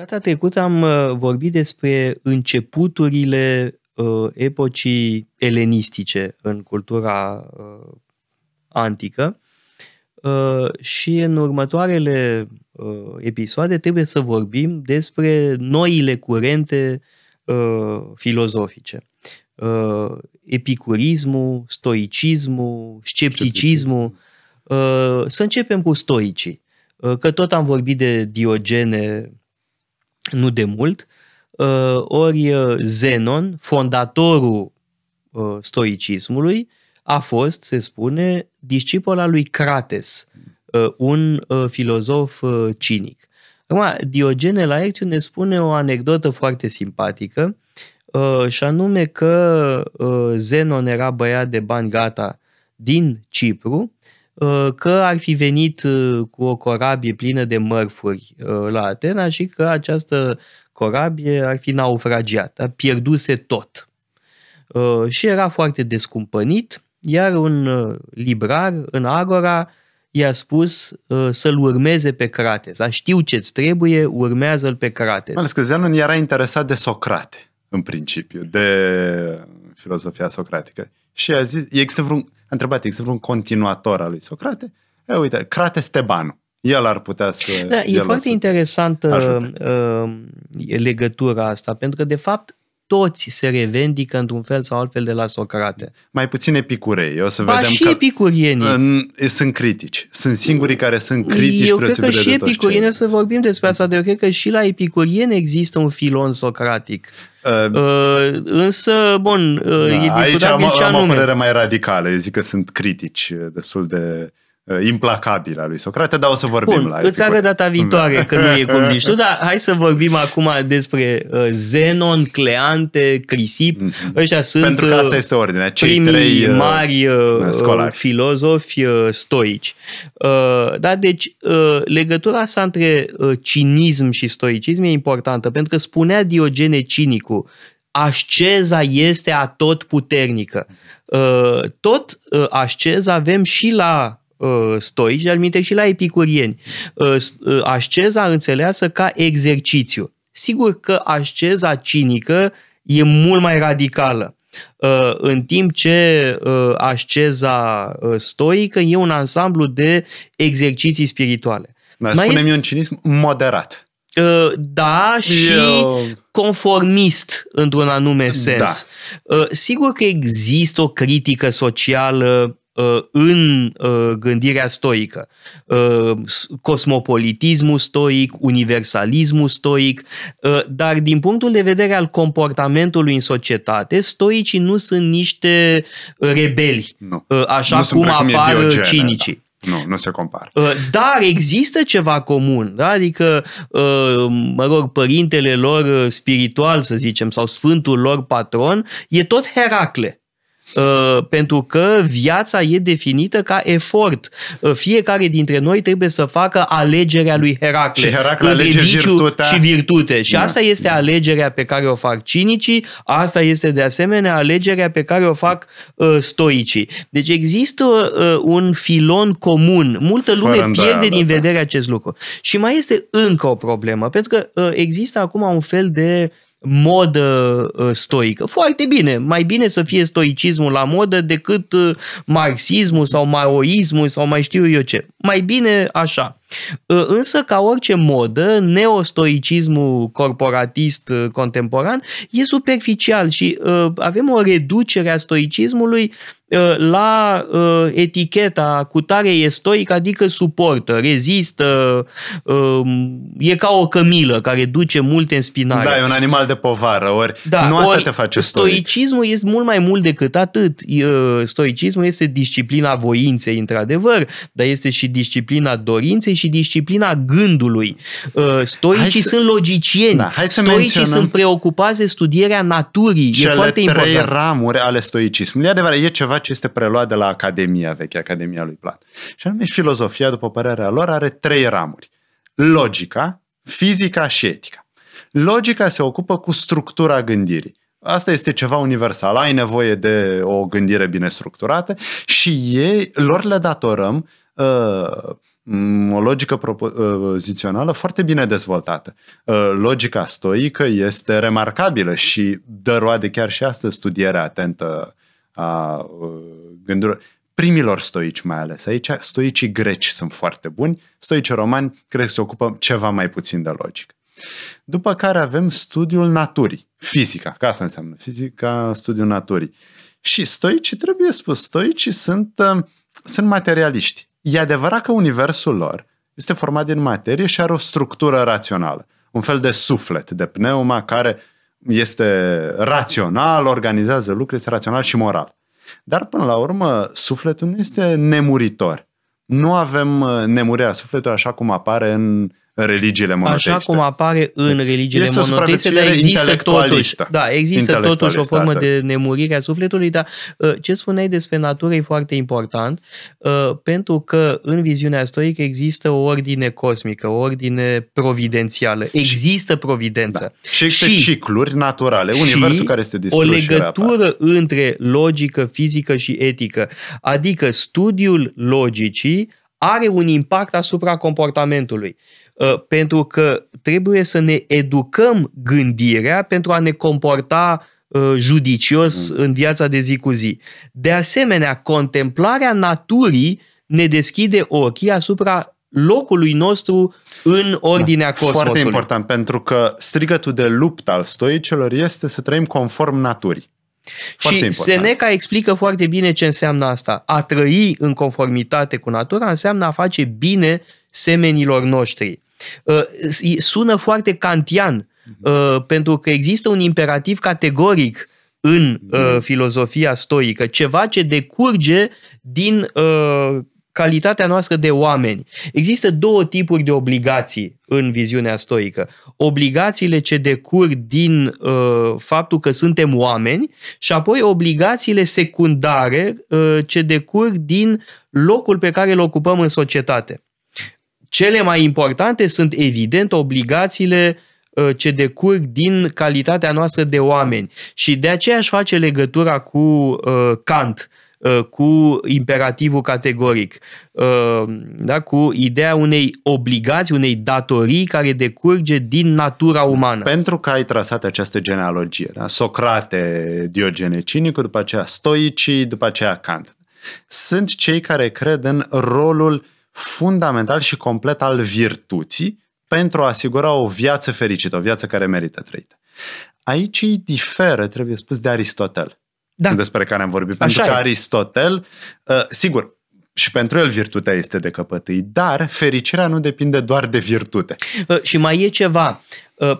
Data trecută am vorbit despre începuturile epocii elenistice în cultura antică și în următoarele episoade trebuie să vorbim despre noile curente filozofice. Epicurismul, stoicismul, scepticismul. Să începem cu stoicii, că tot am vorbit de Diogene nu de mult, ori Zenon, fondatorul stoicismului, a fost, se spune, discipola lui Crates, un filozof cinic. Acum, Diogene la Laertios ne spune o anecdotă foarte simpatică, și anume că Zenon era băiat de bani gata din Cipru, că ar fi venit cu o corabie plină de mărfuri la Atena și că această corabie ar fi naufragiat, pierduse tot. Și era foarte descumpănit, iar un librar în Agora i-a spus să-l urmeze pe Crates. Știu ce-ți trebuie, urmează-l pe Crates. Mă că Zenon era interesat de Socrate, în principiu, de filozofia socratică. Și a zis, a întrebat, există vreun continuator al lui Socrate? Uite, Crates Tebanu. El ar putea să... Da, e foarte interesantă legătura asta, pentru că, de fapt, toți se revendică într-un fel sau altfel de la Socrate. Mai puțin epicurei. O să vedem și că epicurienii. Sunt critici. Sunt singurii care sunt critici. Eu cred că și epicurieni, o să vorbim despre asta, dar eu cred că și la epicurieni există un filon socratic. Însă, bun, e discutabil ce anume. Aici am o părere mai radicală. Eu zic că sunt critici destul de implacabil a lui Socrate, dar o să vorbim la epicurieni. Îți arăt data viitoare că nu e cum nici tu, dar hai să vorbim acum despre Zenon, Cleante, Crisip. Ăștia sunt, pentru că asta este ordinea, cei trei mari filozofi stoici. Da, deci legătura asta între cinism și stoicism e importantă, pentru că spunea Diogene Cinicul, asceza este atotputernică. Tot asceza avem și la stoici, dar minte și la epicurieni. Asceza înțeleasă ca exercițiu. Sigur că asceza cinică e mult mai radicală, în timp ce asceza stoică e un ansamblu de exerciții spirituale. Dar spune-mi un cinism moderat. Da, și conformist într-un anume sens. Da. Sigur că există o critică socială în gândirea stoică. Cosmopolitismul stoic, universalismul stoic, dar din punctul de vedere al comportamentului în societate, stoicii nu sunt niște rebeli, așa cum apar cinicii. Nu se compară. Dar există ceva comun, da? Adică, părintele lor spiritual, să zicem, sau sfântul lor patron, e tot Heracle. Pentru că viața e definită ca efort. Fiecare dintre noi trebuie să facă alegerea lui Heracle. Și Heracle alege virtutea. Și virtute. Și asta este alegerea pe care o fac cinicii, asta este de asemenea alegerea pe care o fac stoicii. Deci există un filon comun. Multă lume pierde din vedere acest lucru. Și mai este încă o problemă, pentru că există acum un fel de modă stoică. Foarte bine, mai bine să fie stoicismul la modă decât marxismul sau maoismul sau mai știu eu ce. Mai bine așa. Însă, ca orice modă, neostoicismul corporatist contemporan e superficial și avem o reducere a stoicismului la eticheta cutare e stoic, adică suportă, rezistă, e ca o cămilă care duce multe în spinare. Da, e un animal de povară, ori te face stoic. Stoicismul este mult mai mult decât atât. Stoicismul este disciplina voinței, într-adevăr, dar este și disciplina dorinței și disciplina gândului. Stoicii sunt logicieni, stoicii sunt preocupați de studierea naturii. Cele e foarte important. Cele trei ramuri ale stoicismului. E adevărat, e ceva ce este preluat de la Academia veche, Academia lui Plato. Și anume, filozofia, după părerea lor, are trei ramuri. Logica, fizica și etica. Logica se ocupă cu structura gândirii. Asta este ceva universal. Ai nevoie de o gândire bine structurată și lor le datorăm o logică propozițională foarte bine dezvoltată. Logica stoică este remarcabilă și dă roade chiar și astăzi studierea atentă a gândurilor primilor stoici, mai ales aici. Stoicii greci sunt foarte buni, stoicii romani cred că se ocupă ceva mai puțin de logică. După care avem studiul naturii, fizica, că asta înseamnă fizica, studiul naturii. Și stoicii, trebuie spus, stoicii sunt materialiști. E adevărat că universul lor este format din materie și are o structură rațională, un fel de suflet, de pneuma, care este rațional, organizează lucruri, este rațional și moral. Dar până la urmă, sufletul nu este nemuritor. Nu avem nemurirea sufletului așa cum apare în religiile monoteiste. Așa cum apare în religiile monoteiste, dar există totuși, o formă de nemurire a sufletului, dar ce spuneai despre natură e foarte important, pentru că în viziunea stoică există o ordine cosmică, o ordine providențială. Există providență. Da. Și există cicluri naturale, universul care este distrus. O legătură între logică, fizică și etică, adică studiul logicii are un impact asupra comportamentului. Pentru că trebuie să ne educăm gândirea pentru a ne comporta judicios în viața de zi cu zi. De asemenea, contemplarea naturii ne deschide ochii asupra locului nostru în ordinea cosmosului. Foarte important, pentru că strigătul de luptă al stoicilor este să trăim conform naturii. Și Seneca explică foarte bine ce înseamnă asta. A trăi în conformitate cu natura înseamnă a face bine semenilor noștri. Sună foarte kantian, pentru că există un imperativ categoric în filozofia stoică, ceva ce decurge din calitatea noastră de oameni. Există două tipuri de obligații în viziunea stoică. Obligațiile ce decurg din faptul că suntem oameni și apoi obligațiile secundare ce decurg din locul pe care îl ocupăm în societate. Cele mai importante sunt, evident, obligațiile ce decurg din calitatea noastră de oameni. Și de aceea își face legătura cu Kant, cu imperativul categoric, da? Cu ideea unei obligații, unei datorii care decurge din natura umană. Pentru că ai trasat această genealogie, da? Socrate, Diogene Cinicul, după aceea stoicii, după aceea Kant. Sunt cei care cred în rolul fundamental și complet al virtuții pentru a asigura o viață fericită, o viață care merită trăită. Aici îi diferă, trebuie spus, de Aristotel, despre care am vorbit. Pentru că Aristotel, sigur, și pentru el virtutea este de căpătâi, dar fericirea nu depinde doar de virtute. Și mai e ceva.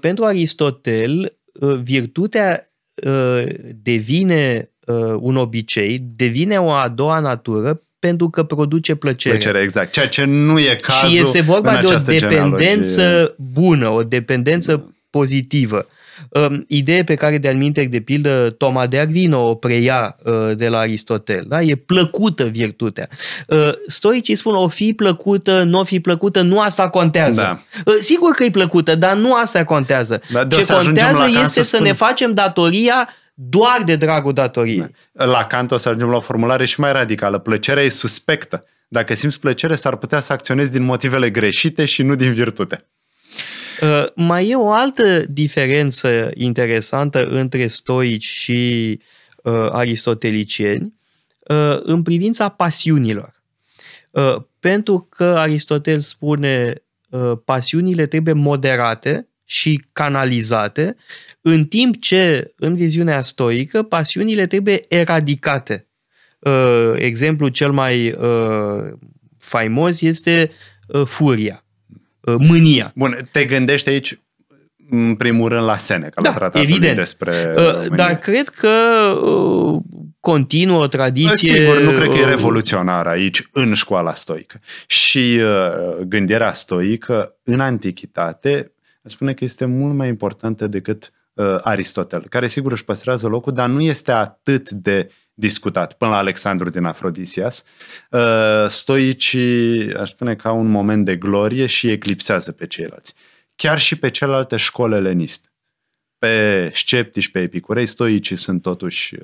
Pentru Aristotel, virtutea devine un obicei, devine o a doua natură, pentru că produce plăcere. Plăcere, exact. Ceea ce nu e cazul. Și este vorba de o dependență bună, o dependență pozitivă. Idee pe care de-al minteri, de pildă, Toma de Aquino o preia de la Aristotel. Da? E plăcută virtutea. Stoicii spun, o fi plăcută, nu o fi plăcută, nu asta contează. Da. Sigur că e plăcută, dar nu asta contează. Ce contează este să ne facem datoria doar de dragul datoriei. La Kant o să ajungem la o formulare și mai radicală. Plăcerea e suspectă. Dacă simți plăcere, s-ar putea să acționezi din motivele greșite și nu din virtute. Mai e o altă diferență interesantă între stoici și aristotelicieni în privința pasiunilor. Pentru că Aristotel spune pasiunile trebuie moderate și canalizate, în timp ce, în viziunea stoică, pasiunile trebuie eradicate. Exemplul cel mai faimos este furia, mânia. Bun, te gândești aici, în primul rând, la Seneca, la tratatul despre mânie. Dar cred că continuă o tradiție... Sigur, nu cred că e revoluționar aici, în școala stoică. Și gândirea stoică, în antichitate... spune că este mult mai importantă decât Aristotel, care sigur își păstrează locul, dar nu este atât de discutat. Până la Alexandru din Afrodisias, stoicii, aș spune, că au un moment de glorie și eclipsează pe ceilalți. Chiar și pe celelalte școli eleniste. Pe sceptici, pe epicurei, stoicii sunt totuși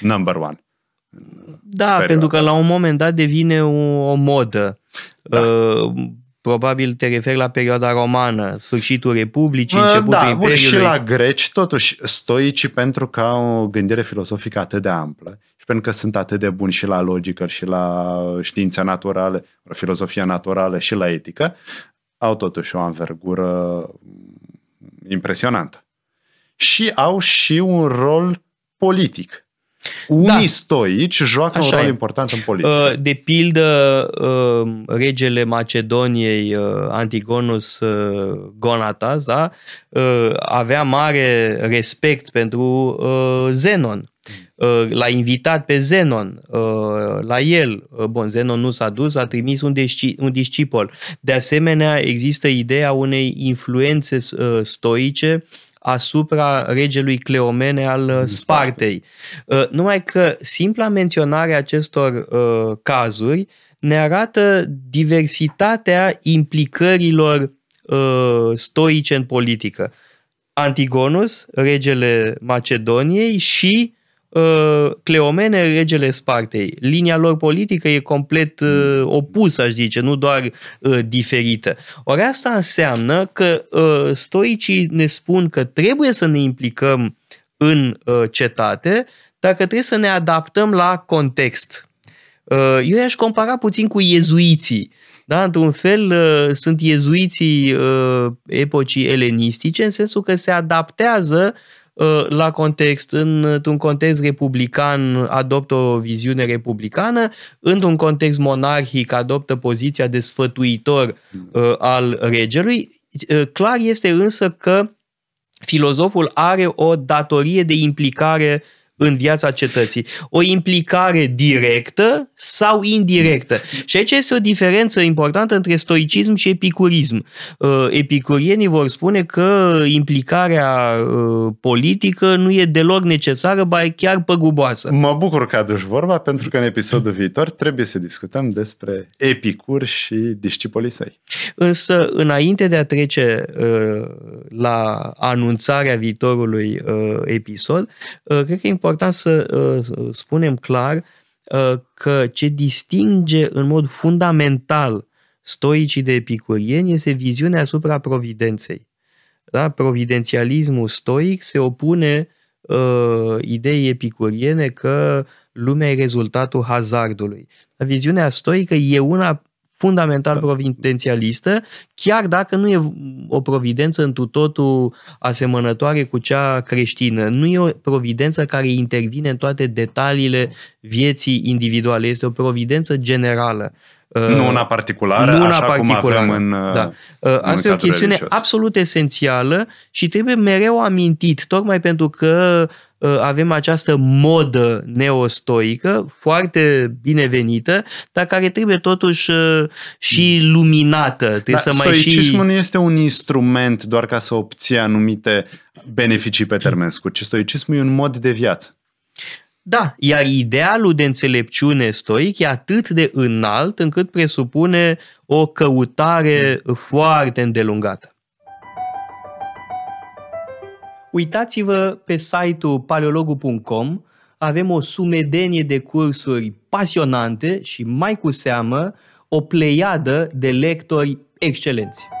number one. Da, pentru că la un moment dat devine o modă. Da. Probabil te referi la perioada romană, sfârșitul Republicii, începutul Imperiului. Da, și la greci, totuși, stoicii, pentru că au o gândire filosofică atât de amplă și pentru că sunt atât de buni și la logică și la știința naturală, filozofia naturală și la etică, au totuși o anvergură impresionantă. Și au și un rol politic. Unii stoici joacă un rol important în politică. De pildă, regele Macedoniei, Antigonus Gonatas, avea mare respect pentru Zenon. L-a invitat pe Zenon la el. Bun, Zenon nu s-a dus, a trimis un discipol. De asemenea, există ideea unei influențe stoice asupra regelui Cleomene al Spartei. Numai că simpla menționare acestor cazuri ne arată diversitatea implicărilor stoice în politică. Antigonus, regele Macedoniei, și Cleomene, regele Spartei. Linia lor politică e complet opusă, aș zice, nu doar diferită. Ori asta înseamnă că stoicii ne spun că trebuie să ne implicăm în cetate, dar că trebuie să ne adaptăm la context. Eu i-aș compara puțin cu iezuiții. Da, într-un fel sunt iezuiții epocii elenistice, în sensul că se adaptează la context. Într-un context republican adoptă o viziune republicană, într-un context monarhic adoptă poziția de sfătuitor al regelui. Clar este însă că filozoful are o datorie de implicare în viața cetății. O implicare directă sau indirectă. Și aici este o diferență importantă între stoicism și epicurism. Epicurienii vor spune că implicarea politică nu e deloc necesară, ba e chiar păguboasă. Mă bucur că aduci vorba, pentru că în episodul viitor trebuie să discutăm despre Epicur și discipolii săi. Însă, înainte de a trece la anunțarea viitorului episod, cred că e important să spunem clar că ce distinge în mod fundamental stoicii de epicurieni este viziunea asupra providenței. Da? Providențialismul stoic se opune ideii epicuriene că lumea e rezultatul hazardului. Viziunea stoică e una fundamental providențialistă, chiar dacă nu e o providență întru totul asemănătoare cu cea creștină. Nu e o providență care intervine în toate detaliile vieții individuale. Este o providență generală. Nu una particulară, cum avem în... Da. Asta e o chestiune absolut esențială și trebuie mereu amintit, tocmai pentru că avem această modă neostoică, foarte binevenită, dar care trebuie totuși și luminată. Stoicismul nu este un instrument doar ca să obții anumite beneficii pe termen scurt, ci stoicismul e un mod de viață. Da, iar idealul de înțelepciune stoic e atât de înalt încât presupune o căutare foarte îndelungată. Uitați-vă pe site-ul paleologu.com, avem o sumedenie de cursuri pasionante și, mai cu seamă, o pleiadă de lectori excelenți.